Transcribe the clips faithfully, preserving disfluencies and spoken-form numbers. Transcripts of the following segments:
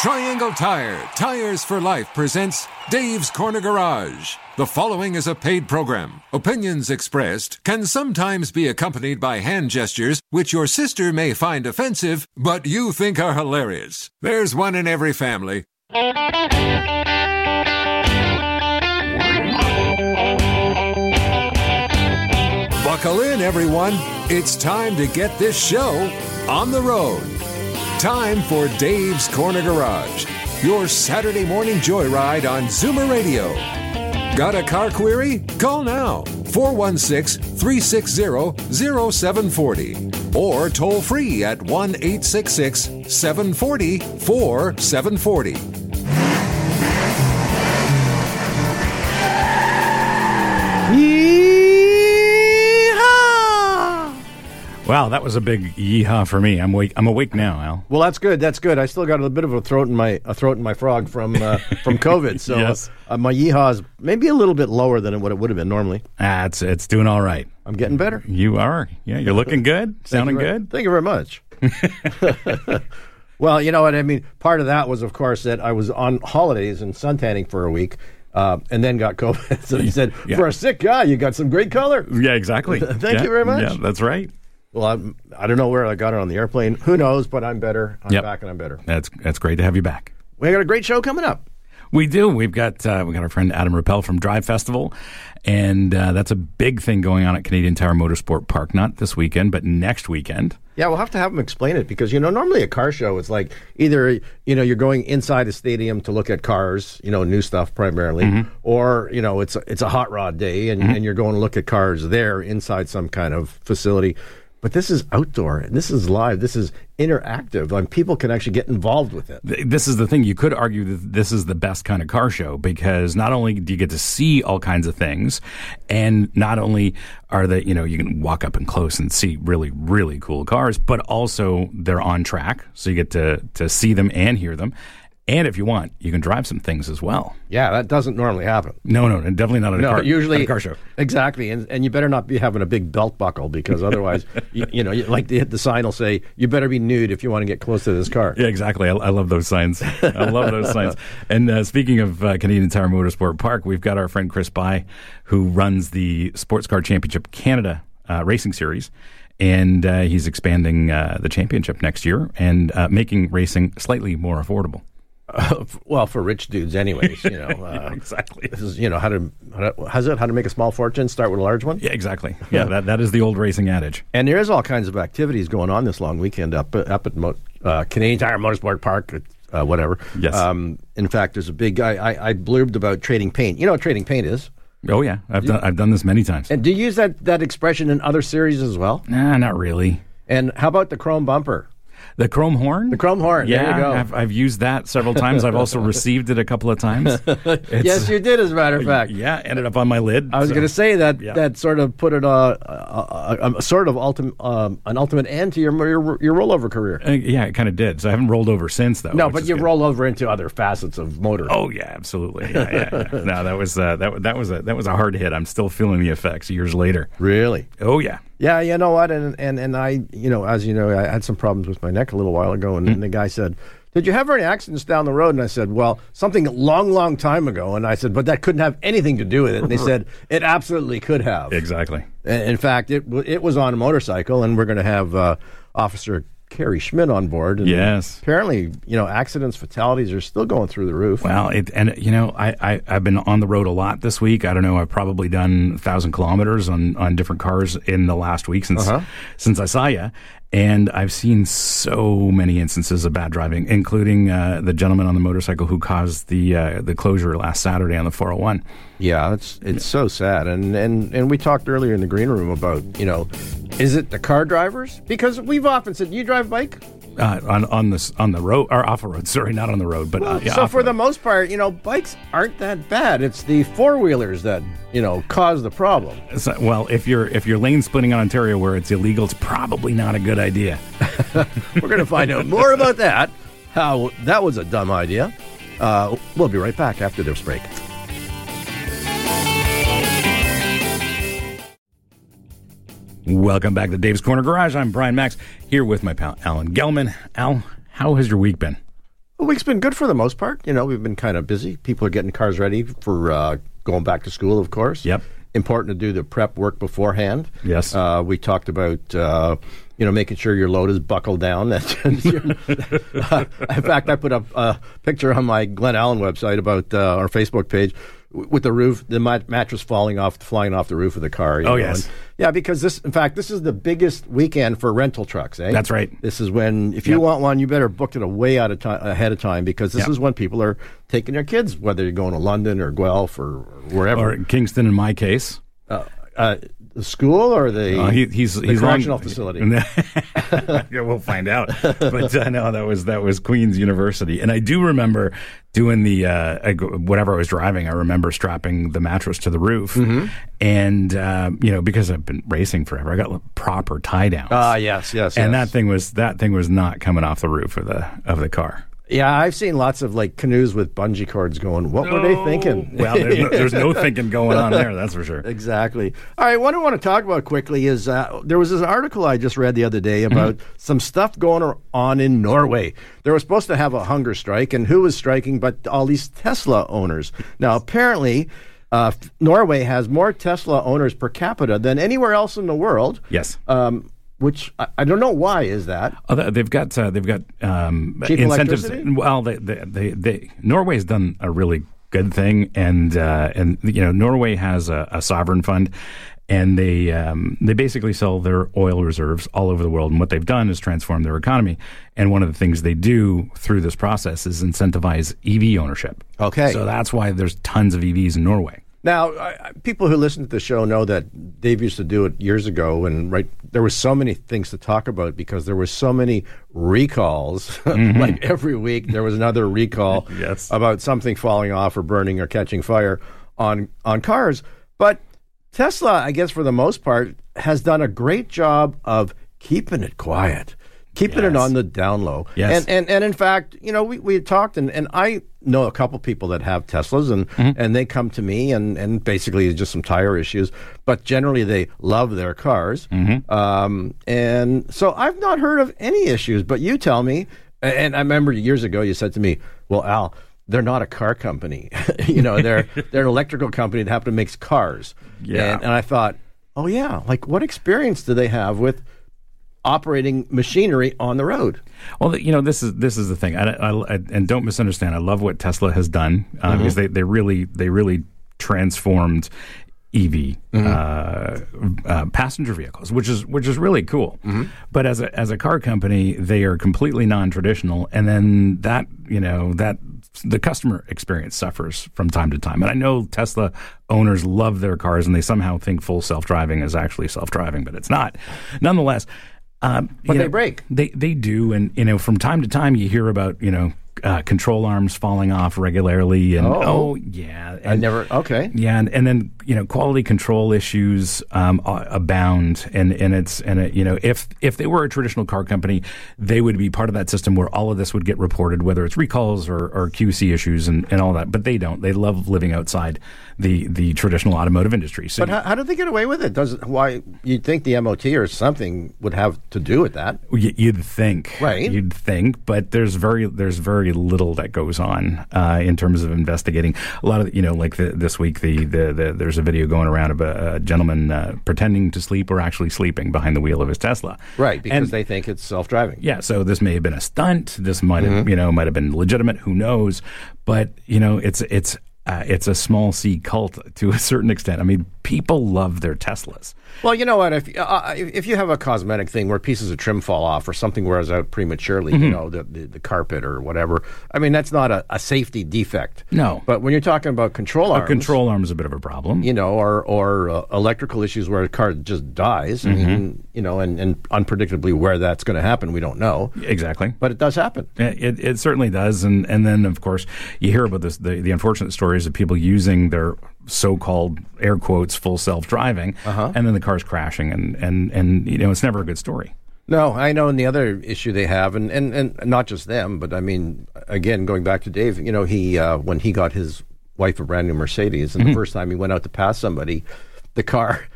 Triangle Tire, Tires for Life presents Dave's Corner Garage. The following is a paid program. Opinions expressed can sometimes be accompanied by hand gestures, which your sister may find offensive, but you think are hilarious. There's one in every family. Buckle in, everyone. It's time to get this show on the road. Time for Dave's Corner Garage, your Saturday morning joyride on Zoomer Radio. Got a car query? Call now, four one six, three six zero, zero seven four zero, or toll free at one eight six six, seven four zero, four seven four zero. Wow, that was a big yeehaw for me. I'm awake. I'm awake now, Al. Well, that's good. That's good. I still got a bit of a throat in my a throat in my frog from uh, from COVID. So yes. uh, my yeehaw is maybe a little bit lower than what it would have been normally. Ah, it's it's doing all right. I'm getting better. You are. Yeah, you're looking good. Sounding very, good. Thank you very much. Well, you know what I mean. Part of that was, of course, that I was on holidays and suntanning for a week. Uh, and then got COVID. So he said, yeah. For a sick guy, you got some great color. Yeah, exactly. Thank yeah. you very much. Yeah, that's right. Well, I'm, I don't know where I got it on the airplane. Who knows, but I'm better. I'm yep. back and I'm better. That's that's great to have you back. We got a great show coming up. We do. We've got uh, we got our friend Adam Rappel from Drive Festival, and uh, that's a big thing going on at Canadian Tire Motorsport Park. Not this weekend, but next weekend. Yeah, we'll have to have him explain it because, you know, normally a car show, it's like either, you know, you're going inside a stadium to look at cars, you know, new stuff primarily, mm-hmm. or, you know, it's, it's a hot rod day and, mm-hmm. and you're going to look at cars there inside some kind of facility. But this is outdoor, and this is live. This is interactive. Like, people can actually get involved with it. This is the thing. You could argue that this is the best kind of car show because not only do you get to see all kinds of things, and not only are they, you know, you can walk up and close and see really, really cool cars, but also they're on track, so you get to to see them and hear them. And if you want, you can drive some things as well. Yeah, that doesn't normally happen. No, no, definitely not at a, no, car, usually, at a car show. Exactly, and and you better not be having a big belt buckle because otherwise, you, you know, you, like the, the sign will say, you better be nude if you want to get close to this car. Yeah, exactly. I, I love those signs. I love those signs. And uh, speaking of uh, Canadian Tire Motorsport Park, we've got our friend Chris By, who runs the Sports Car Championship Canada uh, Racing Series. And uh, he's expanding uh, the championship next year and uh, making racing slightly more affordable. Uh, well, for rich dudes, anyways, you know. Uh, yeah, exactly. This is, you know, how to, how to how's it? How to make a small fortune? Start with a large one. Yeah, exactly. Yeah, that that is the old racing adage. And there is all kinds of activities going on this long weekend up up at Mo- uh, Canadian Tire Motorsport Park, uh, whatever. Yes. Um, in fact, there's a big. I, I I blurbed about trading paint. You know what trading paint is? Oh yeah, I've done I've done this many times. And do you use that that expression in other series as well? Nah, not really. And how about the chrome bumper? The chrome horn? The chrome horn. Yeah, there you go. I've, I've used that several times. I've also received it a couple of times. Yes, you did, as a matter of fact. Yeah, ended up on my lid. I was so. going to say that yeah. that sort of put it uh, uh, uh, uh, sort of ultim- um, an ultimate end to your your, your rollover career. Uh, yeah, it kind of did. So I haven't rolled over since, though. No, but you roll over into other facets of motor. Oh yeah, absolutely. Yeah, yeah, yeah. No, that was uh, that that was a that was a hard hit. I'm still feeling the effects years later. Really? Oh yeah. Yeah, you know what, and, and and I, you know, as you know, I had some problems with my neck a little while ago, and, mm-hmm. and the guy said, did you have any accidents down the road? And I said, well, something a long, long time ago, and I said, but that couldn't have anything to do with it, and they said, it absolutely could have. Exactly. And in fact, it, it was on a motorcycle, and we're going to have uh, Officer Kerry Schmidt on board. And yes. Apparently, you know, accidents, fatalities are still going through the roof. Well, it, and, you know, I, I, I've been on the road a lot this week. I don't know. I've probably done one thousand kilometers on, on different cars in the last week since uh-huh. since I saw you. And I've seen so many instances of bad driving, including uh, the gentleman on the motorcycle who caused the uh, the closure last Saturday on the four oh one. Yeah, it's it's so sad. And, and and we talked earlier in the green room about, you know, is it the car drivers? Because we've often said, you drive bike? Uh, on on the on the road or off a road, sorry, not on the road, but well, uh, yeah, so for the most part, you know, bikes aren't that bad. It's the four wheelers that you know cause the problem. So, well, if you're if you're lane splitting in Ontario where it's illegal, it's probably not a good idea. We're going to find out more about that Oh, that was a dumb idea. Uh, we'll be right back after this break. Welcome back to Dave's Corner Garage. I'm Brian Max, here with my pal Alan Gelman. Al, how has your week been? The week's been good for the most part. You know, we've been kind of busy. People are getting cars ready for uh, going back to school, of course. Yep. Important to do the prep work beforehand. Yes. Uh, we talked about, uh, you know, making sure your load is buckled down. uh, in fact, I put up a picture on my Glen Allen website about uh, our Facebook page. With the roof, the mat- mattress falling off, flying off the roof of the car. You oh, know? yes. And yeah, because this, in fact, this is the biggest weekend for rental trucks, eh? That's right. This is when, if you yep. want one, you better book it a way out of time, ahead of time, because this yep. is when people are taking their kids, whether you're going to London or Guelph or wherever. Or Kingston, in my case. Uh, uh, the school or the, uh, he, he's, the he's correctional long, facility? Yeah, we'll find out. But uh, no, that was, that was Queen's University. And I do remember doing the, uh, whatever I was driving, I remember strapping the mattress to the roof. Mm-hmm. And, uh, you know, because I've been racing forever, I got proper tie downs. Ah, uh, yes, yes, And yes. that thing was, that thing was not coming off the roof of the, of the car. Yeah, I've seen lots of like canoes with bungee cords going, what no. were they thinking? Well, there's no, there's no thinking going on there, that's for sure. Exactly. All right, what I want to talk about quickly is uh, there was this article I just read the other day about mm-hmm. some stuff going on in Norway. They were supposed to have a hunger strike, and who was striking but all these Tesla owners. Now, apparently, uh, Norway has more Tesla owners per capita than anywhere else in the world. Yes. Um Which I, I don't know why is that. Oh, they've got uh, they've got um, incentives. Well, they, they, they, they, Norway's done a really good thing, and uh, and you know Norway has a, a sovereign fund, and they um, they basically sell their oil reserves all over the world. And what they've done is transform their economy. And one of the things they do through this process is incentivize E V ownership. Okay, so that's why there's tons of E Vs in Norway. Now, I, people who listen to the show know that Dave used to do it years ago, and right there were so many things to talk about because there were so many recalls. Mm-hmm. Like every week, there was another recall yes. about something falling off or burning or catching fire on on cars. But Tesla, I guess for the most part, has done a great job of keeping it quiet, keeping yes. it on the down low. Yes. And, and, and in fact, you know, we, we had talked, and, and I... know a couple people that have Teslas, and, mm-hmm. and they come to me, and, and basically it's just some tire issues. But generally, they love their cars. Mm-hmm. Um, and so I've not heard of any issues, but you tell me, and I remember years ago you said to me, well, Al, they're not a car company. You know, they're they're an electrical company that happens to make cars. Yeah. And, and I thought, oh, yeah, like what experience do they have with operating machinery on the road? Well, you know, this is this is the thing, I, I, I, and don't misunderstand. I love what Tesla has done uh, mm-hmm. because they, they really they really transformed E V mm-hmm. uh, uh, passenger vehicles, which is which is really cool. Mm-hmm. But as a as a car company, they are completely non-traditional, and then that you know that the customer experience suffers from time to time. And I know Tesla owners love their cars, and they somehow think full self-driving is actually self-driving, but it's not. Nonetheless. Um, but they know, break. They they do, and you know, from time to time, you hear about you know uh, control arms falling off regularly, and oh, oh yeah, and, I never okay, yeah, and, and then you know, quality control issues um, abound, and and it's and it, you know, if if they were a traditional car company, they would be part of that system where all of this would get reported, whether it's recalls or, or Q C issues and, and all that. But they don't. They love living outside the the traditional automotive industry. So, but how, how did they get away with it? Does why you'd think the M O T or something would have to do with that? You'd think, right? You'd think, but there's very there's very little that goes on uh, in terms of investigating. A lot of you know, like the, this week, the, the the there's a video going around of a, a gentleman uh, pretending to sleep or actually sleeping behind the wheel of his Tesla, right? Because and, they think it's self-driving. Yeah, so this may have been a stunt. This might have mm-hmm. you know might have been legitimate. Who knows? But you know, it's it's. Uh, it's a small C cult to a certain extent. I mean, people love their Teslas. Well, you know what? If uh, if you have a cosmetic thing where pieces of trim fall off or something wears out prematurely, mm-hmm. you know, the, the the carpet or whatever, I mean, that's not a, a safety defect. No. But when you're talking about control arms... A control arm is a bit of a problem. You know, or, or uh, electrical issues where a car just dies, mm-hmm. and, you know, and, and unpredictably where that's going to happen, we don't know. Exactly. But it does happen. It, it certainly does. And, and then, of course, you hear about this the, the unfortunate story of people using their so-called air quotes full self-driving, uh-huh. and then the car's crashing, and, and and you know it's never a good story. No, I know. And the other issue they have, and, and, and not just them, but I mean, again, going back to Dave, you know, he uh, when he got his wife a brand new Mercedes, and mm-hmm. the first time he went out to pass somebody, the car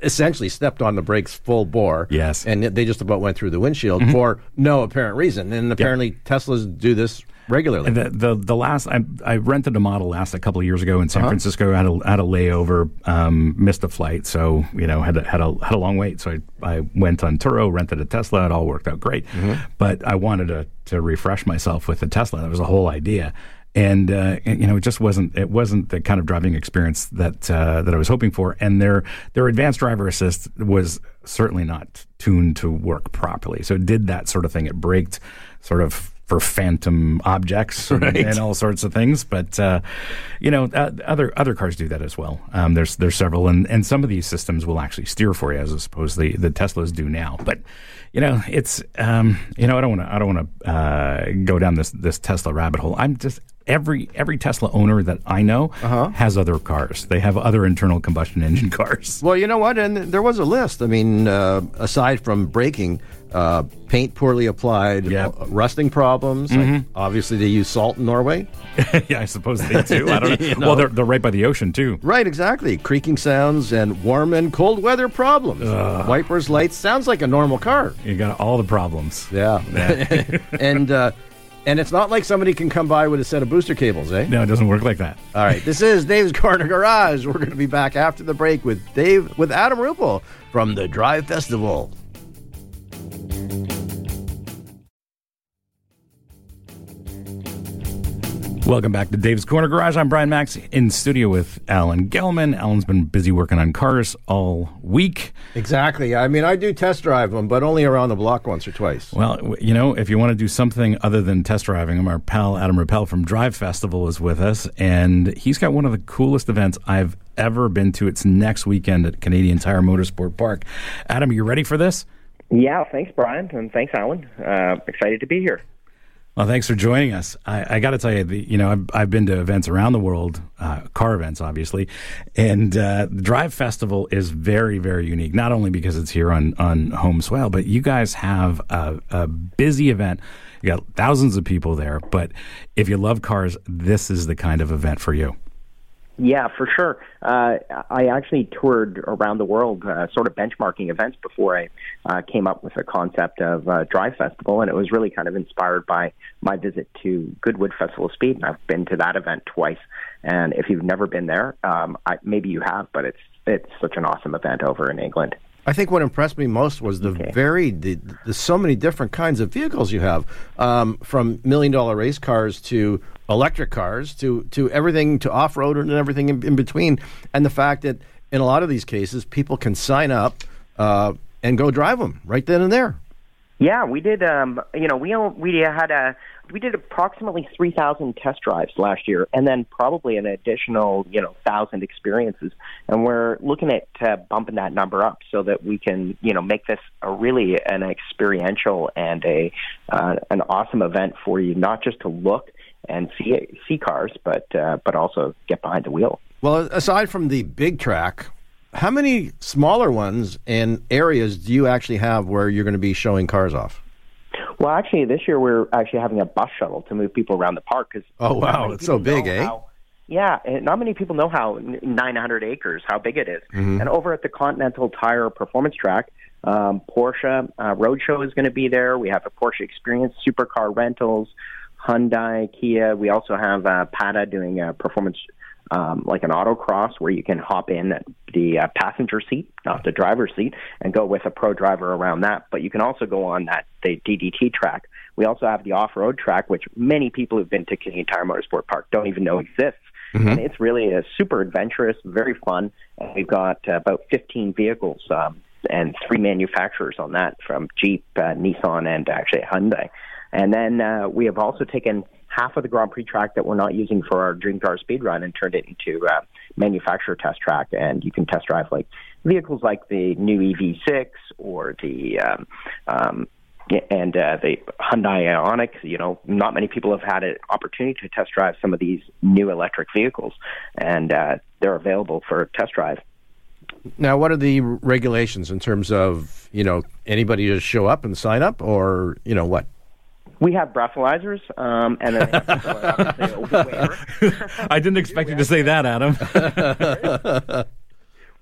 essentially stepped on the brakes full bore. Yes. And they just about went through the windshield mm-hmm. for no apparent reason. And apparently yep. Teslas do this regularly. The, the the last I I rented a Model S a couple of years ago in San uh-huh. Francisco. Had a had a layover, um, missed a flight, so you know had a, had a had a long wait. So I, I went on Turo, rented a Tesla. It all worked out great, mm-hmm. but I wanted to to refresh myself with a Tesla. That was the whole idea, and uh, you know it just wasn't it wasn't the kind of driving experience that uh, that I was hoping for. And their their advanced driver assist was certainly not tuned to work properly. So it did that sort of thing. It braked sort of for phantom objects and, right. and all sorts of things, but uh, you know, uh, other other cars do that as well. Um, there's there's several, and, and some of these systems will actually steer for you, as I suppose the, the Teslas do now. But you know, it's um, you know, I don't want to I don't want to uh, go down this this Tesla rabbit hole. I'm just every every Tesla owner that I know uh-huh. has other cars. They have other internal combustion engine cars. Well, you know what? And there was a list. I mean, uh, aside from braking. Uh, paint poorly applied, yep. uh, rusting problems. Mm-hmm. Like, obviously, they use salt in Norway. yeah, I suppose they do. I don't know. know. Well, they're, they're right by the ocean, too. Right, exactly. Creaking sounds and warm and cold weather problems. Ugh. Wipers, lights. Sounds like a normal car. You got all the problems. Yeah. yeah. and uh, and it's not like somebody can come by with a set of booster cables, eh? No, it doesn't work like that. All right. This is Dave's Corner Garage. We're going to be back after the break with Dave with Adam Rappel from the Drive Festival. Welcome back to Dave's Corner Garage. I'm Brian Max in studio with Alan Gellman. Alan's been busy working on cars all week. Exactly. I mean, I do test drive them, but only around the block once or twice. Well, you know, if you want to do something other than test driving them, our pal Adam Rappel from Drive Festival is with us, and he's got one of the coolest events I've ever been to. It's next weekend at Canadian Tire Motorsport Park. Adam, you ready for this? Yeah, thanks, Brian, and thanks, Alan. Uh, excited to be here. Well, thanks for joining us. I, I got to tell you, the, you know, I've, I've been to events around the world, uh, car events, obviously, and uh, the Drive Festival is very, very unique, not only because it's here on, on home soil, but you guys have a, a busy event. You got thousands of people there, but if you love cars, this is the kind of event for you. Yeah, for sure. Uh, I actually toured around the world uh, sort of benchmarking events before I uh, came up with the concept of uh, Drive Festival, and it was really kind of inspired by my visit to Goodwood Festival of Speed, and I've been to that event twice. And if you've never been there, um, I, maybe you have, but it's it's such an awesome event over in England. I think what impressed me most was the okay. varied, the, the so many different kinds of vehicles you have, um, from million-dollar race cars to electric cars to, to everything, to off-road and everything in, in between. And the fact that in a lot of these cases, people can sign up uh, and go drive them right then and there. Yeah, we did. Um, you know, we we had a we did approximately three thousand test drives last year, and then probably an additional you know thousand experiences. And we're looking at uh, bumping that number up so that we can you know make this a really an experiential and a uh, an awesome event for you, not just to look and see see cars, but uh, but also get behind the wheel. Well, aside from the big track, how many smaller ones and areas do you actually have where you're going to be showing cars off? Well, actually, this year we're actually having a bus shuttle to move people around the park. Cause oh, wow. It's so big, eh? How, yeah. And not many people know how nine hundred acres, how big it is. Mm-hmm. And over at the Continental Tire Performance Track, um, Porsche uh, Roadshow is going to be there. We have a Porsche Experience, Supercar Rentals, Hyundai, Kia. We also have uh, PATA doing a performance Um, like an autocross where you can hop in the uh, passenger seat, not the driver's seat, and go with a pro driver around that. But you can also go on that the D D T track. We also have the off-road track, which many people who've been to Canadian Tire Motorsport Park don't even know exists. Mm-hmm. And it's really a super adventurous, very fun. And we've got uh, about fifteen vehicles um, and three manufacturers on that from Jeep, uh, Nissan, and actually Hyundai. And then uh, we have also taken half of the Grand Prix track that we're not using for our Dream Car Speed Run and turned it into a manufacturer test track. And you can test drive like vehicles like the new E V six or the um, um, and uh, the Hyundai Ioniq. You know, not many people have had an opportunity to test drive some of these new electric vehicles, and uh, they're available for test drive. Now, what are the regulations in terms of, you know, anybody just show up and sign up, or, you know, what? We have breathalyzers, um, and then have to up and say, oh, waiver. I didn't expect you to say that, Adam.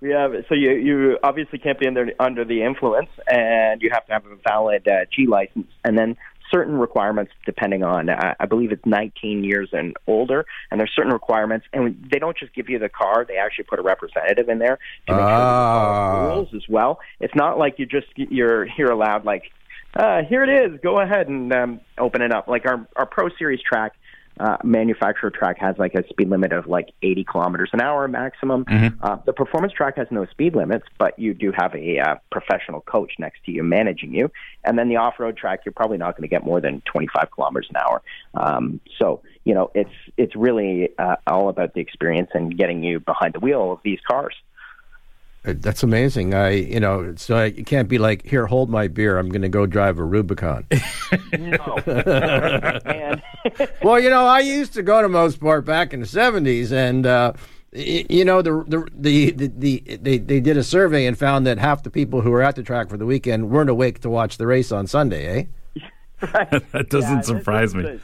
We have, so you, you obviously can't be in there under the influence, and you have to have a valid uh, G license, and then certain requirements depending on, I, I believe it's nineteen years and older, and there's certain requirements, and they don't just give you the car, they actually put a representative in there to make ah. sure the rules as well. It's not like you just, you're, you're allowed, like, uh, here it is, go ahead and um, open it up. Like our, our Pro Series track, Uh, manufacturer track has like a speed limit of like eighty kilometers an hour maximum. Mm-hmm. Uh, the performance track has no speed limits, but you do have a uh, professional coach next to you managing you. And then the off-road track, you're probably not going to get more than twenty-five kilometers an hour. Um, so, you know, it's it's really uh, all about the experience and getting you behind the wheel of these cars. That's amazing. I, you know, so I, it can't be like, here, hold my beer. I'm going to go drive a Rubicon. No. Well, you know, I used to go to Mosport back in the seventies, and uh, y- you know, the the the, the the they they did a survey and found that half the people who were at the track for the weekend weren't awake to watch the race on Sunday. Eh? Right. That doesn't yeah, surprise me.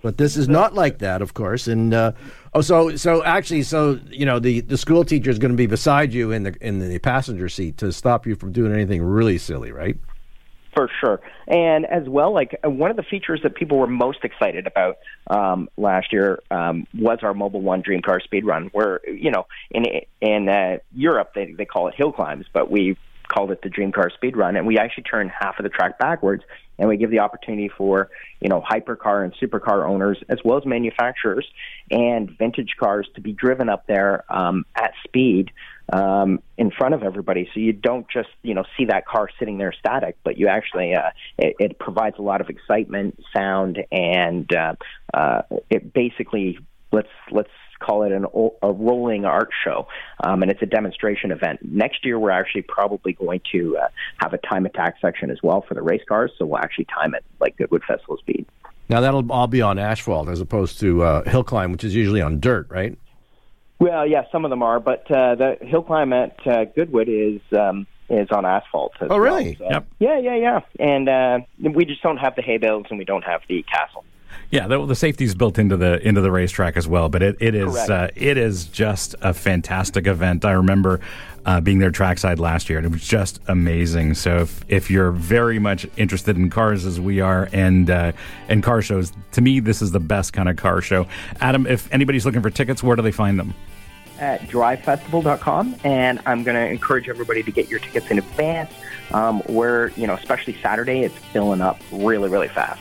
But this is not like that, of course. And uh, oh, so so actually, so you know, the, the school teacher is going to be beside you in the in the passenger seat to stop you from doing anything really silly, right? For sure. And as well, like one of the features that people were most excited about um, last year um, was our Mobil one Dream Car Speed Run, where you know in in uh, Europe they they call it hill climbs, but we called it the Dream Car Speed Run, and we actually turned half of the track backwards. And we give the opportunity for, you know, hypercar and supercar owners, as well as manufacturers and vintage cars, to be driven up there um, at speed um, in front of everybody. So you don't just, you know, see that car sitting there static, but you actually, uh, it, it provides a lot of excitement, sound, and uh, uh, it basically, let's let's call it an, a rolling art show, um, and it's a demonstration event. Next year, we're actually probably going to uh, have a time attack section as well for the race cars, so we'll actually time it like Goodwood Festival of Speed. Now, that'll all be on asphalt as opposed to uh, hill climb, which is usually on dirt, right? Well, yeah, some of them are, but uh, the hill climb at uh, Goodwood is... Um, is on asphalt. Oh, well, really? So. Yep. Yeah, yeah, yeah. And uh, we just don't have the hay bales, and we don't have the castle. Yeah, the, the safety is built into the into the racetrack as well. But it, it is uh, it is just a fantastic event. I remember uh, being there trackside last year, and it was just amazing. So if if you're very much interested in cars as we are, and uh, and car shows, to me this is the best kind of car show. Adam, if anybody's looking for tickets, where do they find them? At drive festival dot com, and I'm going to encourage everybody to get your tickets in advance. Um, we're, you know, especially Saturday, it's filling up really, really fast.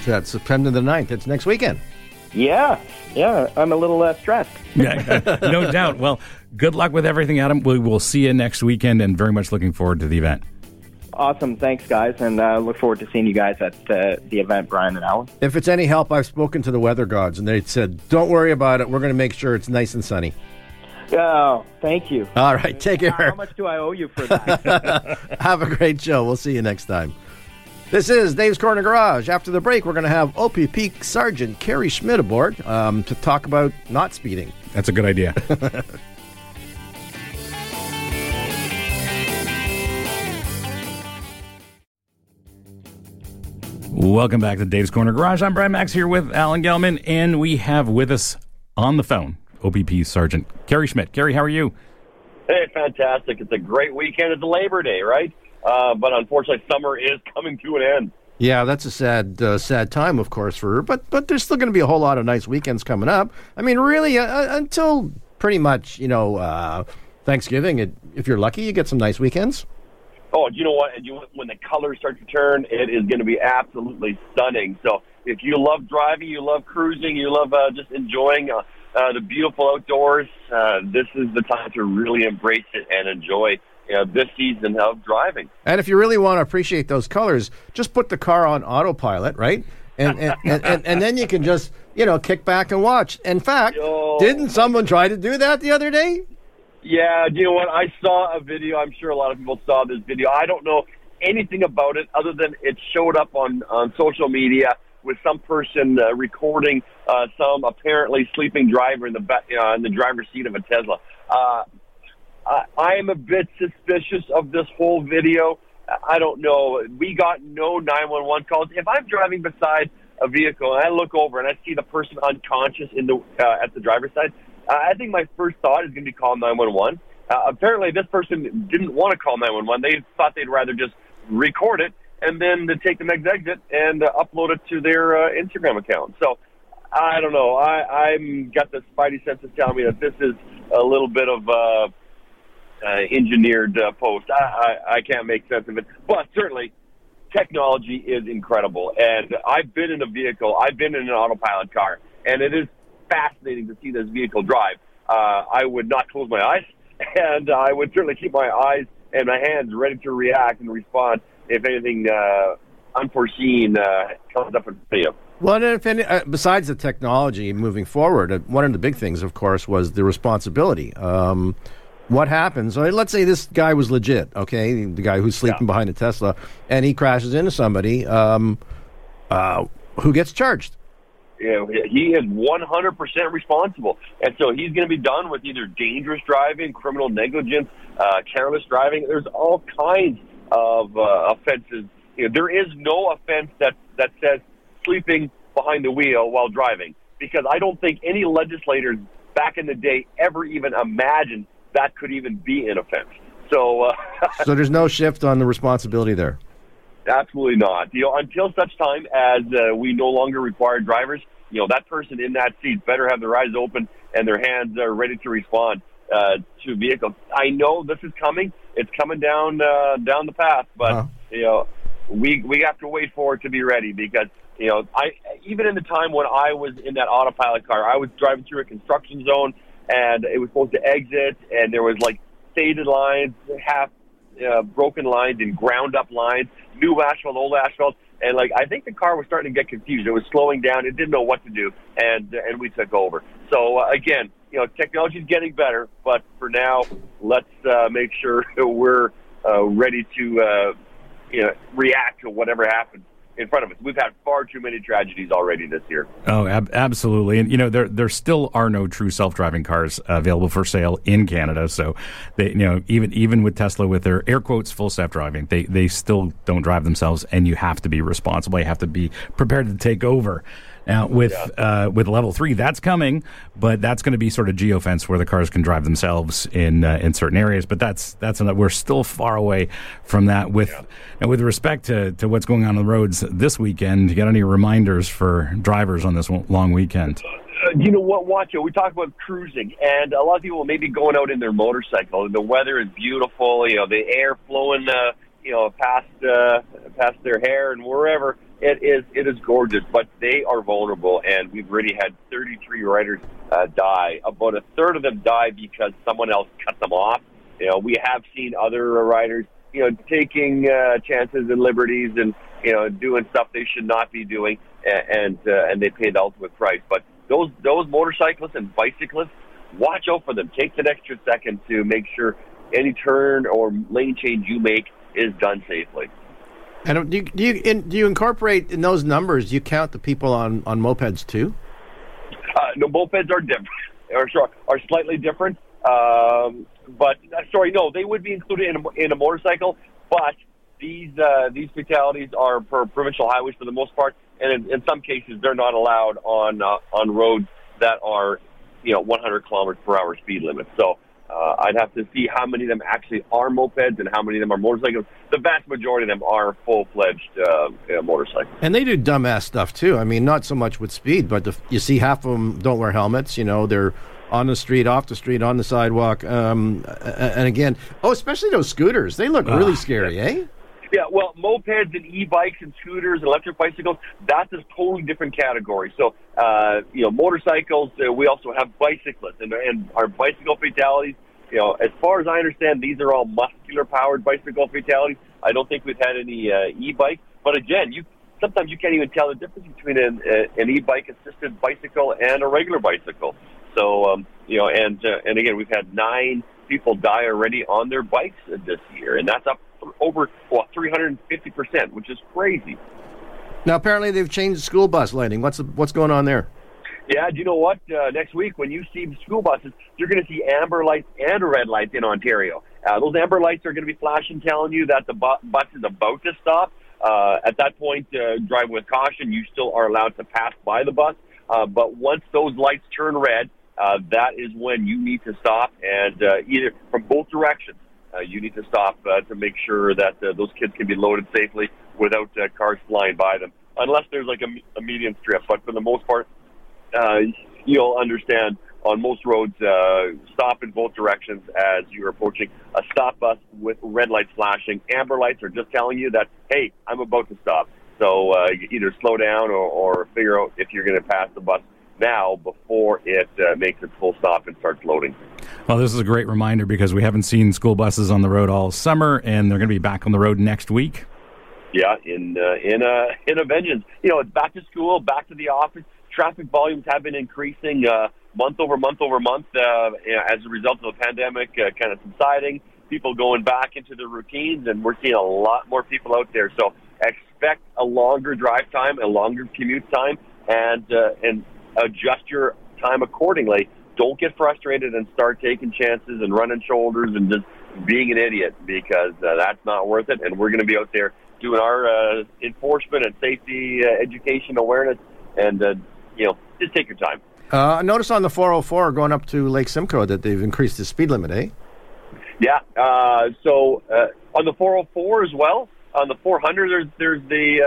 So that's September the ninth. It's next weekend. Yeah, yeah. I'm a little uh, stressed. Yeah, no doubt. Well, good luck with everything, Adam. We will see you next weekend, and very much looking forward to the event. Awesome. Thanks, guys, and I uh, look forward to seeing you guys at uh, the event, Bryan and Alan. If it's any help, I've spoken to the weather gods, and they said, don't worry about it. We're going to make sure it's nice and sunny. Oh, thank you. All right, take care. How much do I owe you for that? Have a great show. We'll see you next time. This is Dave's Corner Garage. After the break, we're going to have O P P Sergeant Kerry Schmidt aboard um, to talk about not speeding. That's a good idea. Welcome back to Dave's Corner Garage. I'm Bryan Max here with Alan Gelman, and we have with us on the phone O P P Sergeant Kerry Schmidt. Kerry, how are you? Hey, fantastic. It's a great weekend. It's Labor Day, right? Uh, but unfortunately, summer is coming to an end. Yeah, that's a sad uh, sad time, of course, for her, but, but there's still going to be a whole lot of nice weekends coming up. I mean, really, uh, until pretty much, you know, uh, Thanksgiving, it, if you're lucky, you get some nice weekends. Oh, you know what? When the colors start to turn, it is going to be absolutely stunning. So if you love driving, you love cruising, you love uh, just enjoying uh, uh, the beautiful outdoors, uh, this is the time to really embrace it and enjoy you know, this season of driving. And if you really want to appreciate those colors, just put the car on autopilot, right? And and, and, and, and then you can just, you know, kick back and watch. In fact, Yo. didn't someone try to do that the other day? Yeah, you know what? I saw a video. I'm sure a lot of people saw this video. I don't know anything about it other than it showed up on, on social media with some person uh, recording uh, some apparently sleeping driver in the, uh, in the driver's seat of a Tesla. Uh, I, I'm a bit suspicious of this whole video. I don't know. We got no nine one one calls. If I'm driving beside a vehicle and I look over and I see the person unconscious in the uh, at the driver's side, uh, I think my first thought is going to be call nine one one. Uh, apparently, this person didn't want to call nine one one. They thought they'd rather just record it and then to take the next exit and uh, upload it to their uh, Instagram account. So I don't know. I, I'm got the spidey senses telling me that this is a little bit of uh, uh, engineered uh, post. I, I, I can't make sense of it. But certainly, technology is incredible. And I've been in a vehicle. I've been in an autopilot car. And it is fascinating to see this vehicle drive. Uh, I would not close my eyes. And I would certainly keep my eyes and my hands ready to react and respond if anything uh, unforeseen uh, comes up in front of you. Well, if any, uh, besides the technology moving forward, uh, one of the big things, of course, was the responsibility. Um, what happens? I mean, let's say this guy was legit, okay, the guy who's sleeping yeah. behind a Tesla, and he crashes into somebody. Um, uh, who gets charged? Yeah, he is one hundred percent responsible. And so he's going to be done with either dangerous driving, criminal negligence, uh, careless driving. There's all kinds of uh, offenses. You know, there is no offense that, that says sleeping behind the wheel while driving, because I don't think any legislators back in the day ever even imagined that could even be an offense. So, uh, so there's no shift on the responsibility there. Absolutely not. You know, until such time as uh, we no longer require drivers, you know, that person in that seat better have their eyes open and their hands are ready to respond uh, to vehicles. I know this is coming. It's coming down uh, down the path, but uh-huh. you know, we we have to wait for it to be ready, because you know, I even in the time when I was in that autopilot car, I was driving through a construction zone and it was supposed to exit, and there was like faded lines, half Uh, broken lines and ground up lines, new asphalt, old asphalt, and like I think the car was starting to get confused. It was slowing down. It didn't know what to do, and uh, and we took over. So uh, again, you know, technology is getting better, but for now, let's uh, make sure we're uh, ready to uh, you know react to whatever happens in front of us. We've had far too many tragedies already this year. Oh, ab- absolutely. And, you know, there there still are no true self-driving cars available for sale in Canada. So, they, you know, even even with Tesla, with their air quotes, full self-driving, they, they still don't drive themselves, and you have to be responsible. You have to be prepared to take over. Now, with yeah. uh, with level three, that's coming, but that's going to be sort of geofence where the cars can drive themselves in uh, in certain areas. But that's that's another, we're still far away from that. With yeah. and with respect to, to what's going on on the roads this weekend, you got any reminders for drivers on this long weekend? Uh, you know what, Wacho? We talk about cruising, and a lot of people may be going out in their motorcycle. And the weather is beautiful. You know, the air flowing, uh, you know, past uh, past their hair and wherever. It is it is gorgeous, but they are vulnerable, and we've already had thirty-three riders uh, die. About a third of them die because someone else cut them off. You know, we have seen other riders, you know, taking uh, chances and liberties and, you know, doing stuff they should not be doing, and and, uh, and they pay the ultimate price. But those those motorcyclists and bicyclists, watch out for them. Take an extra second to make sure any turn or lane change you make is done safely. And do you, do you, in, do you incorporate in those numbers, do you count the people on, on mopeds too? Uh, no, mopeds are different, or sorry, are slightly different. Um, but uh, sorry, no, they would be included in a, in a motorcycle. But these uh, these fatalities are per provincial highways for the most part, and in, in some cases they're not allowed on uh, on roads that are, you know, one hundred kilometers per hour speed limit. So. Uh, I'd have to see how many of them actually are mopeds and how many of them are motorcycles. The vast majority of them are full-fledged uh, uh, motorcycles. And they do dumbass stuff, too. I mean, not so much with speed, but the, you see half of them don't wear helmets. You know, they're on the street, off the street, on the sidewalk. Um, and again, oh, especially those scooters. They look really uh, scary, yeah. eh? Yeah, well, mopeds and e-bikes and scooters and electric bicycles, that's a totally different category. So, uh, you know, motorcycles, uh, we also have bicyclists and, and our bicycle fatalities. You know, as far as I understand, these are all muscular-powered bicycle fatalities. I don't think we've had any uh, e-bikes. But again, you sometimes you can't even tell the difference between an, uh, an e-bike-assisted bicycle and a regular bicycle. So, um, you know, and uh, and again, we've had nine people die already on their bikes this year, and that's up over well, three hundred fifty percent, which is crazy. Now, apparently, they've changed the school bus lighting. What's the, what's going on there? Yeah, do you know what? Uh, next week when you see school buses, you're going to see amber lights and red lights in Ontario. Uh, those amber lights are going to be flashing, telling you that the bu- bus is about to stop. Uh, at that point, uh, drive with caution. You still are allowed to pass by the bus. Uh, but once those lights turn red, uh, that is when you need to stop. And uh, either from both directions, uh, you need to stop uh, to make sure that uh, those kids can be loaded safely without uh, cars flying by them. Unless there's like a, a median strip. But for the most part, uh, you'll understand on most roads, uh, stop in both directions as you're approaching a stop bus with red lights flashing. Amber lights are just telling you that, hey, I'm about to stop. So uh, either slow down or, or figure out if you're going to pass the bus now before it uh, makes its full stop and starts loading. Well, this is a great reminder because we haven't seen school buses on the road all summer, and they're going to be back on the road next week. Yeah, in uh, in a in a vengeance. You know, it's back to school, back to the office. Traffic volumes have been increasing uh, month over month over month uh, as a result of the pandemic uh, kind of subsiding. People going back into their routines, and we're seeing a lot more people out there. So expect a longer drive time, a longer commute time, and uh, and adjust your time accordingly. Don't get frustrated and start taking chances and running shoulders and just being an idiot because uh, that's not worth it. And we're going to be out there doing our uh, enforcement and safety uh, education awareness, and, uh, you know, just take your time. Uh, I noticed on the four oh four going up to Lake Simcoe that they've increased the speed limit, eh? Yeah, uh, so uh, on the four oh four as well, on the four hundred, there's, there's the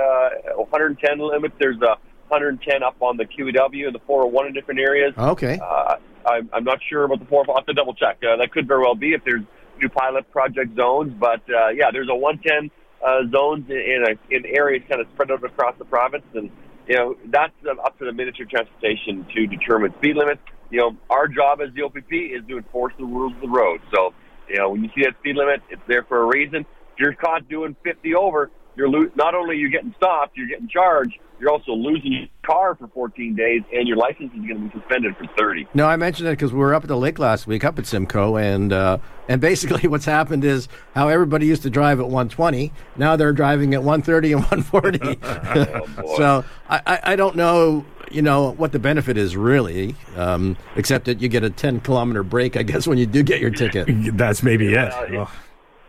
uh, one ten limit, there's the one ten up on the Q E W and the four oh one in different areas. Okay. Uh, I'm, I'm not sure about the four oh four, I'll have to double check. Uh, that could very well be if there's new pilot project zones, but, uh, yeah, there's a one ten Uh, zones in a, in areas kind of spread out across the province, and you know that's up to the Ministry of Transportation to determine speed limits. You know, our job as the O P P is to enforce the rules of the road. So, you know, when you see that speed limit, it's there for a reason. If you're caught doing fifty over, you're lo- not only you're getting stopped, you're getting charged. You're also losing your car for fourteen days, and your license is going to be suspended for thirty. No, I mentioned that because we were up at the lake last week, up at Simcoe, and uh, and basically what's happened is how everybody used to drive at one twenty, now they're driving at one thirty and one forty. Oh, so I, I don't know, you know, what the benefit is really, um, except that you get a ten-kilometer break, I guess, when you do get your ticket. That's maybe it. Uh, oh.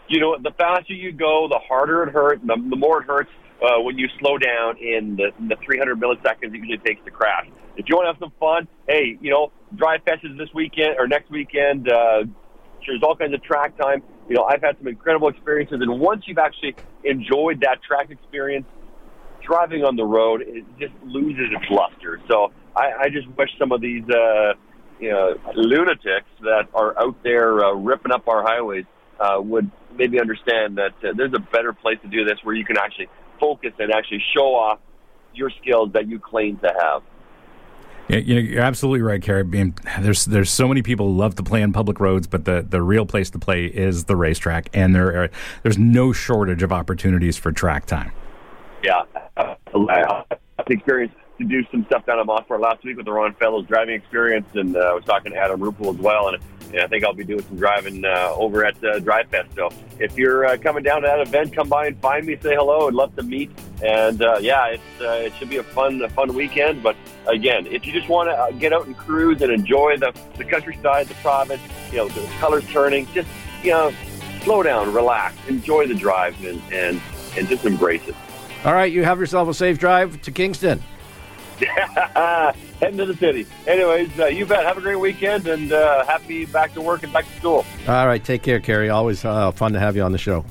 You know, the faster you go, the harder it hurts, the, the more it hurts. Uh, when you slow down in the, in the three hundred milliseconds it usually takes to crash. If you want to have some fun, hey, you know, Drive Fest is this weekend or next weekend. Uh, there's all kinds of track time. You know, I've had some incredible experiences, and once you've actually enjoyed that track experience, driving on the road, it just loses its luster. So I, I just wish some of these uh, you know, lunatics that are out there uh, ripping up our highways uh, would maybe understand that uh, there's a better place to do this where you can actually focus and actually show off your skills that you claim to have. Yeah, you know, you're absolutely right, Kerry. Being, there's there's so many people who love to play on public roads, but the, the real place to play is the racetrack, and there are, there's no shortage of opportunities for track time. Yeah, uh, I had the experience to do some stuff down at Mosport last week with the Ron Fellows driving experience, and uh, I was talking to Adam Rappel as well, and And I think I'll be doing some driving uh, over at uh, Drive Fest. So if you're uh, coming down to that event, come by and find me, say hello. I'd love to meet. And, uh, yeah, it's, uh, it should be a fun a fun weekend. But, again, if you just want to get out and cruise and enjoy the, the countryside, the province, you know, the colors turning, just, you know, slow down, relax, enjoy the drive, and, and, and just embrace it. All right, you have yourself a safe drive to Kingston. Heading to the city. Anyways, uh, you bet. Have a great weekend, and uh, happy back to work and back to school. All right. Take care, Kerry. Always uh, fun to have you on the show.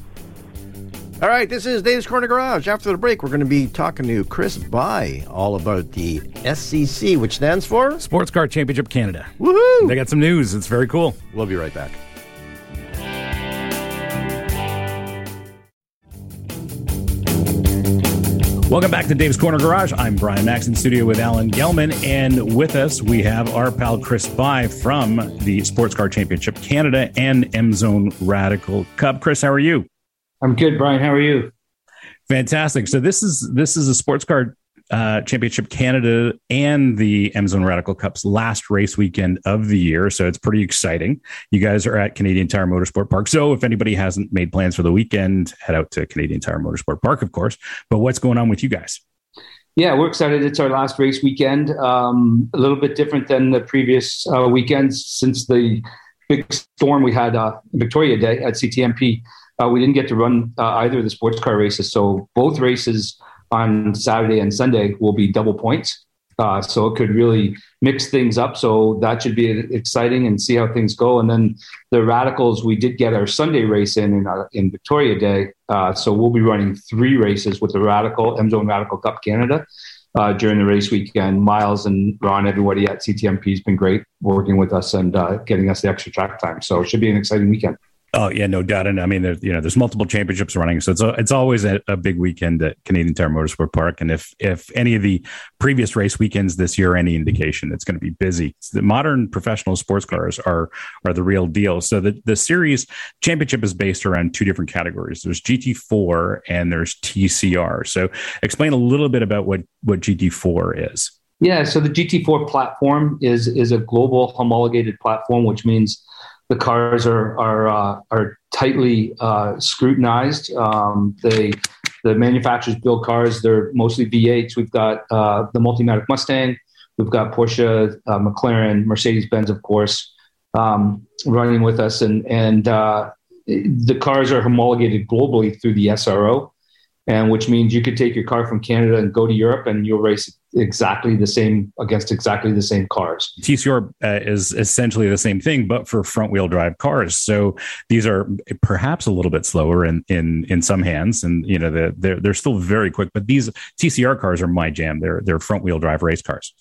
All right. This is Dave's Corner Garage. After the break, we're going to be talking to Chris By all about the S C C, which stands for Sports Car Championship Canada. Woohoo! They got some news. It's very cool. We'll be right back. Welcome back to Dave's Corner Garage. I'm Brian Max in studio with Alan Gelman, and with us we have our pal Chris By from the Sports Car Championship Canada and M Zone Radical Cup. Chris, how are you? I'm good, Brian. How are you? Fantastic. So this is this is a Sports Car uh, Championship Canada and the M Zone Radical Cup's last race weekend of the year, so it's pretty exciting. You guys are at Canadian Tire Motorsport Park. So if anybody hasn't made plans for the weekend, head out to Canadian Tire Motorsport Park, of course. But what's going on with you guys? Yeah, we're excited. It's our last race weekend. Um, a little bit different than the previous uh, weekends since the big storm we had uh, Victoria Day at C T M P. Uh, we didn't get to run uh, either of the sports car races. So both races on Saturday and Sunday will be double points. Uh, so it could really mix things up. So that should be exciting and see how things go. And then the Radicals, we did get our Sunday race in in, our, in Victoria Day. Uh, so we'll be running three races with the Radical, M Zone Radical Cup Canada uh, during the race weekend. Miles and Ron, everybody at C T M P has been great working with us and uh, getting us the extra track time. So it should be an exciting weekend. Oh, yeah, no doubt. And I mean, there, you know, there's multiple championships running. So it's a, it's always a, a big weekend at Canadian Tire Motorsport Park. And if if any of the previous race weekends this year, any indication, it's going to be busy. The modern professional sports cars are are the real deal. So the, the series championship is based around two different categories. There's G T four and there's T C R. So explain a little bit about what, what G T four is. Yeah, so the G T four platform is is a global homologated platform, which means the cars are are uh, are tightly uh, scrutinized. Um, they the manufacturers build cars. They're mostly V eights. We've got uh, the Multimatic Mustang. We've got Porsche, uh, McLaren, Mercedes-Benz, of course, um, running with us. And and uh, the cars are homologated globally through the S R O, and which means you could take your car from Canada and go to Europe, and you'll race exactly the same against exactly the same cars. T C R uh, is essentially the same thing, but for front wheel drive cars. So these are perhaps a little bit slower in, in, in some hands, and you know the, they're they're still very quick. But these T C R cars are my jam. They're they're front wheel drive race cars.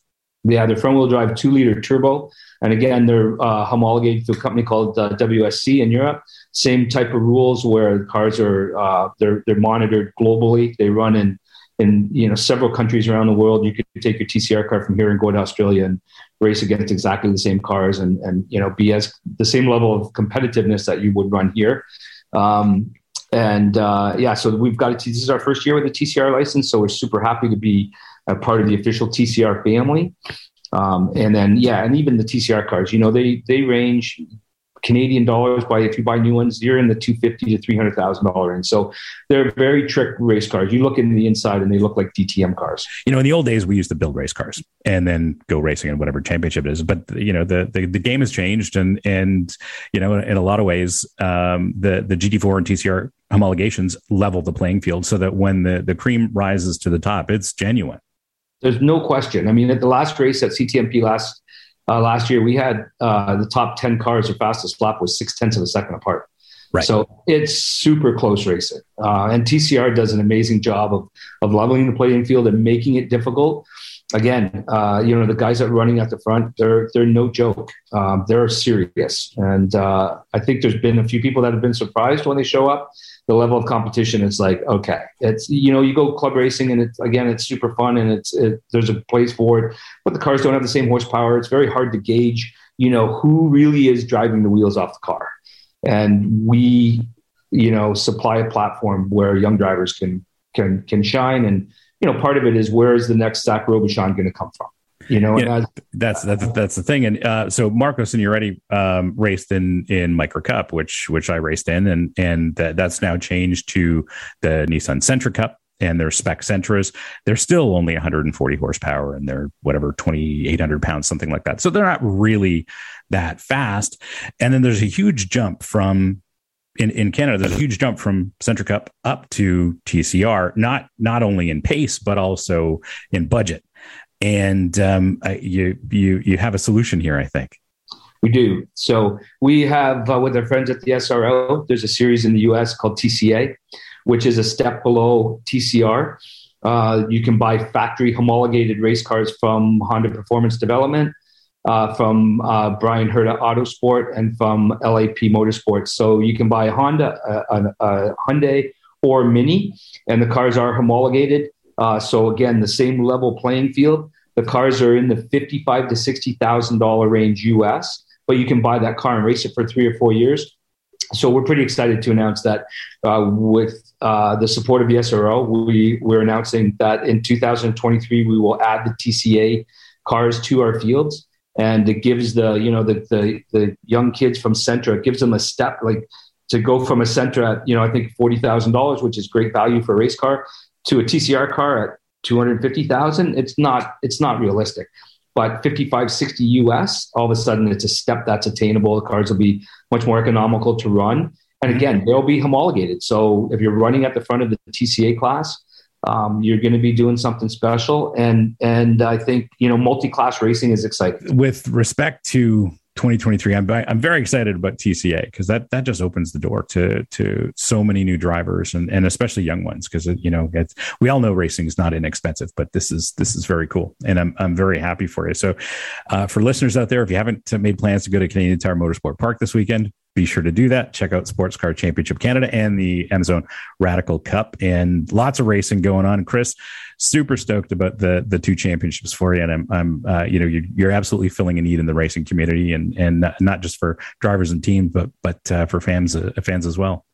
Yeah, they're front wheel drive two liter turbo, and again they're uh, homologated to a company called uh, W S C in Europe. Same type of rules where cars are uh, they're they're monitored globally. They run in. In you know several countries around the world. You could take your T C R car from here and go to Australia and race against exactly the same cars and and you know be as the same level of competitiveness that you would run here. Um, and uh, yeah, so we've got a, this is our first year with a T C R license, so we're super happy to be a part of the official T C R family. Um, and then yeah, and even the T C R cars, you know they they range Canadian dollars by if you buy new ones, you're in the two fifty to three hundred thousand dollars, and so they're very trick race cars. You look in the inside, and they look like D T M cars. You know, in the old days, we used to build race cars and then go racing in whatever championship it is. But you know, the the, the game has changed, and and you know, in a lot of ways, um, the the G T four and T C R homologations level the playing field so that when the the cream rises to the top, it's genuine. There's no question. I mean, at the last race at C T M P last. Uh, last year, we had uh, the top ten cars. The fastest lap was six tenths of a second apart. Right. So it's super close racing. Uh, and T C R does an amazing job of of leveling the playing field and making it difficult. Again, uh, you know, the guys that are running at the front, they're they're no joke. Um, they're serious. And uh, I think there's been a few people that have been surprised when they show up. The level of competition, it's like, okay, it's, you know, you go club racing and it's, again, it's super fun and it's, it, there's a place for it, but the cars don't have the same horsepower. It's very hard to gauge, you know, who really is driving the wheels off the car. And we, you know, supply a platform where young drivers can, can, can shine. And, you know, part of it is where is the next Zach Robichon going to come from? You know, yeah, and as, that's that's that's the thing, and uh, so Marco Signoretti um, raced in in Micra Cup, which which I raced in, and and that, that's now changed to the Nissan Sentra Cup and their spec Sentras. They're still only one hundred forty horsepower, and they're whatever twenty-eight hundred pounds, something like that. So they're not really that fast. And then there's a huge jump from. In, in Canada, there's a huge jump from Sentra Cup up to T C R, not not only in pace, but also in budget. And um, I, you you you have a solution here, I think. We do. So we have, uh, with our friends at the S R O, there's a series in the U S called T C A, which is a step below T C R. Uh, you can buy factory homologated race cars from Honda Performance Development. Uh, from uh, Bryan Herta Autosport and from L A P Motorsports. So you can buy a Honda, a, a Hyundai or Mini, and the cars are homologated. Uh, so again, the same level playing field. The cars are in the fifty-five thousand dollars to sixty thousand dollars range U S, but you can buy that car and race it for three or four years. So we're pretty excited to announce that uh, with uh, the support of the S R O, we, we're announcing that in two thousand twenty-three, we will add the T C A cars to our fields. And it gives the, you know, the, the, the young kids from Sentra, it gives them a step, like to go from a Sentra, you know, I think forty thousand dollars, which is great value for a race car, to a T C R car at two hundred fifty thousand, it's not, it's not realistic. But fifty-five, sixty U S, all of a sudden it's a step that's attainable. The cars will be much more economical to run. And again, they'll be homologated. So if you're running at the front of the T C A class, um, you're going to be doing something special. And, and I think, you know, multi-class racing is exciting. With respect to twenty twenty-three, I'm, I'm very excited about T C A because that, that just opens the door to, to so many new drivers and, and especially young ones. Cause it, you know, it's, we all know racing is not inexpensive, but this is, this is very cool. And I'm, I'm very happy for you. So uh, for listeners out there, if you haven't made plans to go to Canadian Tire Motorsport Park this weekend, be sure to do that. Check out Sports Car Championship Canada and the M Zone Radical Cup, and lots of racing going on. Chris, super stoked about the the two championships for you, and I'm, I'm uh, you know, you're, you're absolutely filling a need in the racing community, and and not just for drivers and teams, but but uh, for fans uh, fans as well.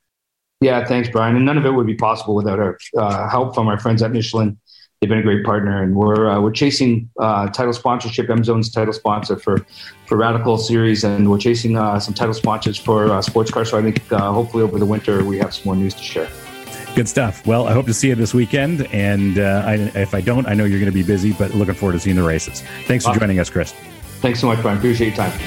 Yeah, thanks, Bryan. And none of it would be possible without our uh, help from our friends at Michelin. They've been a great partner, and we're uh, we're chasing uh, title sponsorship. M Zone's title sponsor for, for Radical Series, and we're chasing uh, some title sponsors for uh, Sports Car. So I think uh, hopefully over the winter we have some more news to share. Good stuff. Well, I hope to see you this weekend, and uh, I, if I don't, I know you're going to be busy, but looking forward to seeing the races. Thanks for awesome. Joining us, Chris. Thanks so much, Bryan. Appreciate your time.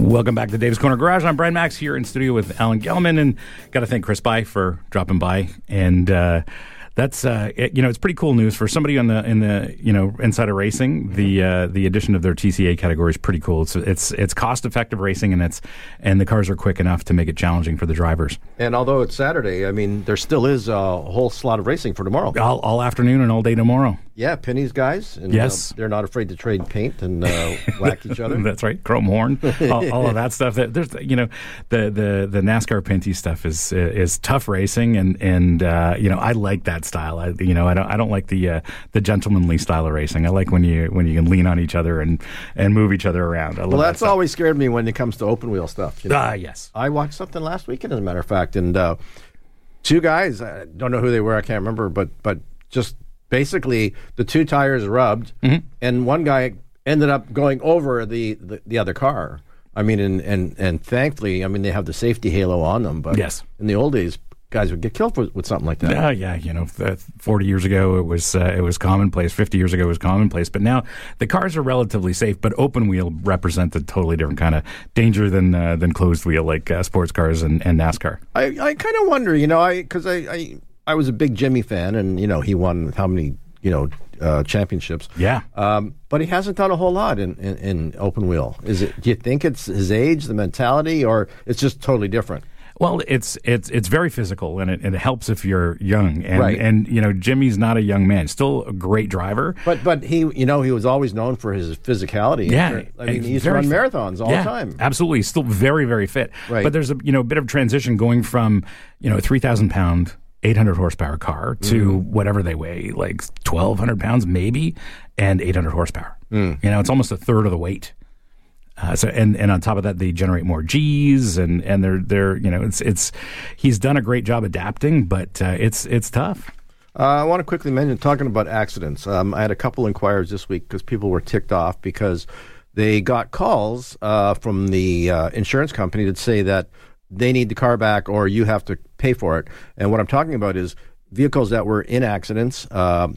Welcome back to Dave's Corner Garage. I'm Bryan Max here in studio with Alan Gellman, and got to thank Chris By for dropping by. And uh, that's uh, it, you know, it's pretty cool news for somebody on the in the you know inside of racing. The uh, the addition of their T C A category is pretty cool. It's it's it's cost effective racing, and it's and the cars are quick enough to make it challenging for the drivers. And although it's Saturday, I mean, there still is a whole slot of racing for tomorrow. All, all afternoon and all day tomorrow. Yeah, Pinty's guys. And, yes. Uh, they're not afraid to trade paint and uh, whack each other. That's right. Chrome horn, all, all of that stuff. That there's, you know, the the, the NASCAR Pinty stuff is is tough racing, and and uh, you know, I like that style. I you know I don't I don't like the uh, the gentlemanly style of racing. I like when you when you can lean on each other and, and move each other around. I love well, that's that always scared me when it comes to open wheel stuff. You know? Ah, yes. I watched something last weekend, as a matter of fact, and uh, two guys. I don't know who they were. I can't remember, but but just. Basically, the two tires rubbed, mm-hmm. and one guy ended up going over the, the, the other car. I mean, and, and, and thankfully, I mean, they have the safety halo on them. But yes. In the old days, guys would get killed for, with something like that. Yeah, uh, yeah. You know, forty years ago, it was uh, it was commonplace. fifty years ago, it was commonplace. But now the cars are relatively safe. But open wheel represents a totally different kind of danger than uh, than closed wheel, like uh, sports cars and, and NASCAR. I, I kind of wonder, you know, I because I. I I was a big Jimmy fan, and, you know, he won how many, you know, uh, championships. Yeah. Um, but he hasn't done a whole lot in, in, in open wheel. Is it? Do you think it's his age, the mentality, or it's just totally different? Well, it's it's it's very physical, and it, it helps if you're young. And, right. And, you know, Jimmy's not a young man. Still a great driver. But, but he, you know, he was always known for his physicality. Yeah. I mean, he used to run marathons all yeah, the time. Absolutely. Still very, very fit. Right. But there's a, you know, bit of transition going from, you know, three thousand pound eight hundred horsepower car to mm. whatever they weigh, like twelve hundred pounds maybe, and eight hundred horsepower. Mm. You know, it's almost a third of the weight. Uh, so and, and on top of that, they generate more G's, and, and they're they're you know it's it's he's done a great job adapting, but uh, it's it's tough. Uh, I want to quickly mention talking about accidents. Um, I had a couple inquiries this week because people were ticked off because they got calls uh, from the uh, insurance company that say that they need the car back or you have to pay for it. And what I'm talking about is vehicles that were in accidents. Uh,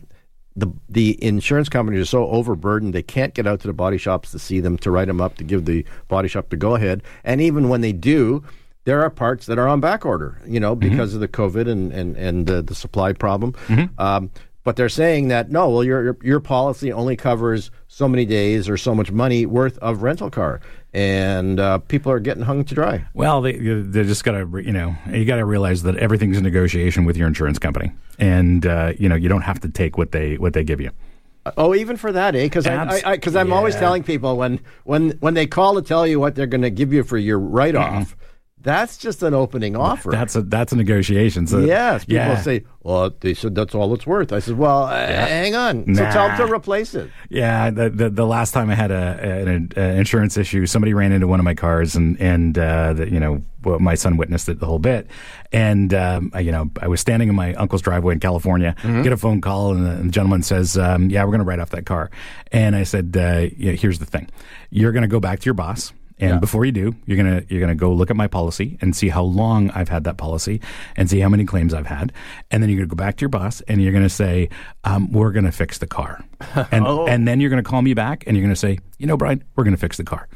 the the insurance companies are so overburdened they can't get out to the body shops to see them, to write them up, to give the body shop the go-ahead. And even when they do, there are parts that are on back order, you know, because mm-hmm. of the COVID and, and, and the, the supply problem. Mm-hmm. Um, but they're saying that, no, well, your, your your policy only covers so many days or so much money worth of rental car. And uh, people are getting hung to dry. Well, they they just got to, you know, you got to realize that everything's a negotiation with your insurance company. And, uh, you know, you don't have to take what they what they give you. Oh, even for that, eh? Because I, I, I'm yeah. always telling people when, when, when they call to tell you what they're going to give you for your write-off, mm-hmm. that's just an opening offer. That's a that's a negotiation. So yes, people yeah. say, "Well, they said that's all it's worth." I said, "Well, yeah. uh, hang on. Nah. So tell them to replace it." Yeah, the the, the last time I had a an, an insurance issue, somebody ran into one of my cars, and and uh, the, you know my son witnessed it the whole bit. And um, I, you know I was standing in my uncle's driveway in California, mm-hmm. get a phone call, and the, and the gentleman says, um, "Yeah, we're going to write off that car." And I said, uh, yeah, "Here's the thing, you're going to go back to your boss." And yeah. before you do, you're gonna you're gonna go look at my policy and see how long I've had that policy and see how many claims I've had. And then you're gonna go back to your boss and you're gonna say, um, we're gonna fix the car. And oh. and then you're gonna call me back and you're gonna say, you know, Bryan, we're gonna fix the car.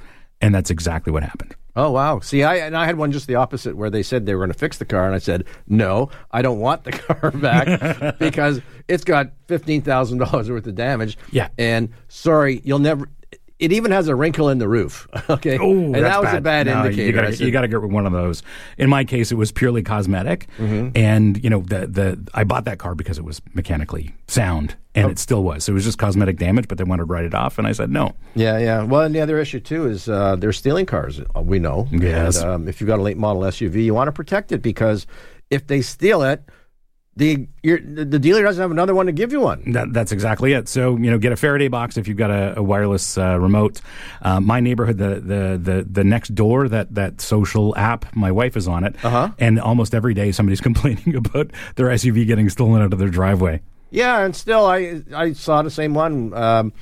And that's exactly what happened. Oh, wow. See, I and I had one just the opposite where they said they were going to fix the car, and I said, no, I don't want the car back because it's got fifteen thousand dollars worth of damage. Yeah. And sorry, you'll never... It even has a wrinkle in the roof. Okay, Ooh, and that was bad. a bad no, indicator. You got to get one of those. In my case, it was purely cosmetic, mm-hmm. and you know the the I bought that car because it was mechanically sound, and oh. it still was. So it was just cosmetic damage, but they wanted to write it off, and I said no. Yeah, yeah. Well, and the other issue too is uh, they're stealing cars. We know. Yes. And, um, if you've got a late model S U V, you want to protect it because if they steal it. The your, the dealer doesn't have another one to give you one. That, that's exactly it. So, you know, get a Faraday box if you've got a, a wireless uh, remote. Uh, my neighborhood, the, the the the next door, that that social app, my wife is on it. Uh-huh. And almost every day somebody's complaining about their S U V getting stolen out of their driveway. Yeah, and still, I I saw the same one um,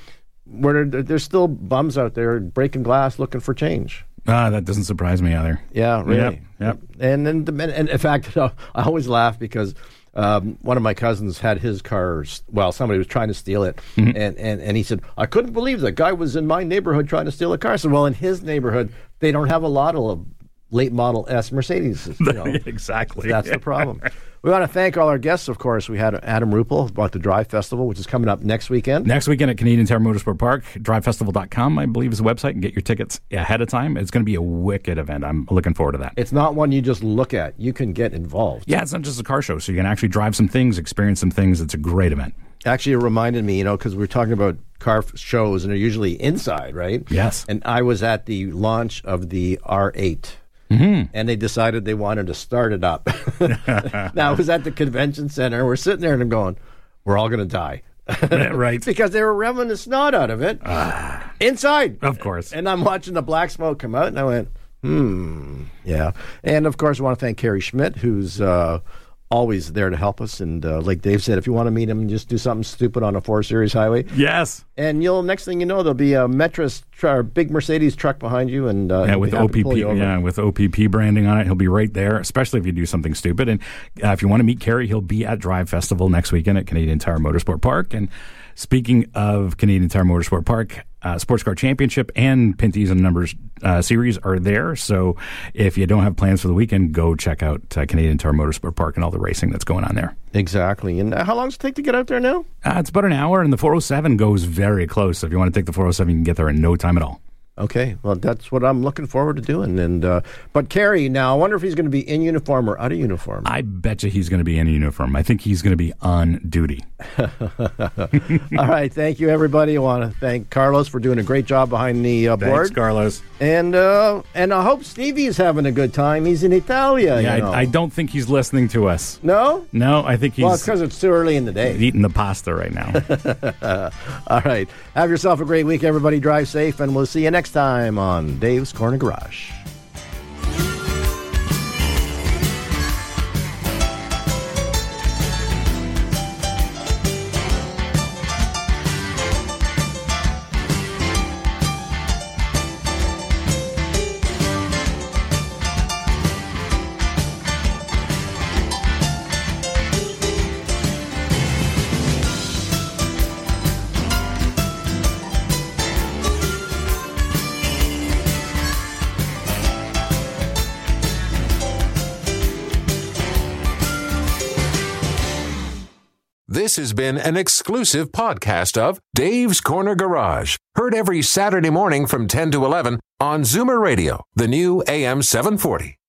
where there's still bums out there breaking glass looking for change. Ah, that doesn't surprise me either. Yeah, really. Yep. yep. And, then the, and in fact, I always laugh because... Um, one of my cousins had his car, well, somebody was trying to steal it, mm-hmm. and, and, and he said, I couldn't believe that guy was in my neighborhood trying to steal a car. I said, well, in his neighborhood, they don't have a lot of late model S Mercedes. You know. Exactly. That's yeah. the problem. We want to thank all our guests, of course. We had Adam Rappel about the Drive Festival, which is coming up next weekend. Next weekend at Canadian Tire Motorsport Park, drive festival dot com, I believe is the website, and get your tickets ahead of time. It's going to be a wicked event. I'm looking forward to that. It's not one you just look at. You can get involved. Yeah, it's not just a car show, so you can actually drive some things, experience some things. It's a great event. Actually, it reminded me, you know, because we were talking about car shows, and they're usually inside, right? Yes. And I was at the launch of the R eight. Mm-hmm. And they decided they wanted to start it up. Now, I was at the convention center. We're sitting there and I'm going, we're all going to die. Right. Because they were revving the snot out of it uh, inside. Of course. And I'm watching the black smoke come out and I went, hmm. Yeah. And, of course, I want to thank Kerry Schmidt, who's uh, always there to help us. And uh, like Dave said, if you want to meet him, just do something stupid on a four series highway. Yes. And you'll next thing you know, there'll be a Metris tr- big Mercedes truck behind you, and uh, yeah, with O P P, yeah, with O P P branding on it, he'll be right there. Especially if you do something stupid, and uh, if you want to meet Kerry, he'll be at Drive Festival next weekend at Canadian Tire Motorsport Park. And speaking of Canadian Tire Motorsport Park, uh, Sports Car Championship and Pinty's and Numbers uh, series are there. So if you don't have plans for the weekend, go check out uh, Canadian Tire Motorsport Park and all the racing that's going on there. Exactly. And how long does it take to get out there now? Uh, it's about an hour, and the four oh seven goes very close. So if you want to take the four oh seven, you can get there in no time at all. Okay. Well, that's what I'm looking forward to doing. And uh, But Kerry, now, I wonder if he's going to be in uniform or out of uniform. I bet you he's going to be in uniform. I think he's going to be on duty. All right. Thank you, everybody. I want to thank Carlos for doing a great job behind the uh, board. Thanks, Carlos. And uh, and I hope Stevie's having a good time. He's in Italia. Yeah, you know. I, I don't think he's listening to us. No? No, I think he's... Well, it's because it's too early in the day. He's eating the pasta right now. All right. Have yourself a great week, everybody. Drive safe, and we'll see you next Next time on Dave's Corner Garage. This has been an exclusive podcast of Dave's Corner Garage. Heard every Saturday morning from ten to eleven on Zoomer Radio, the new A M seven forty.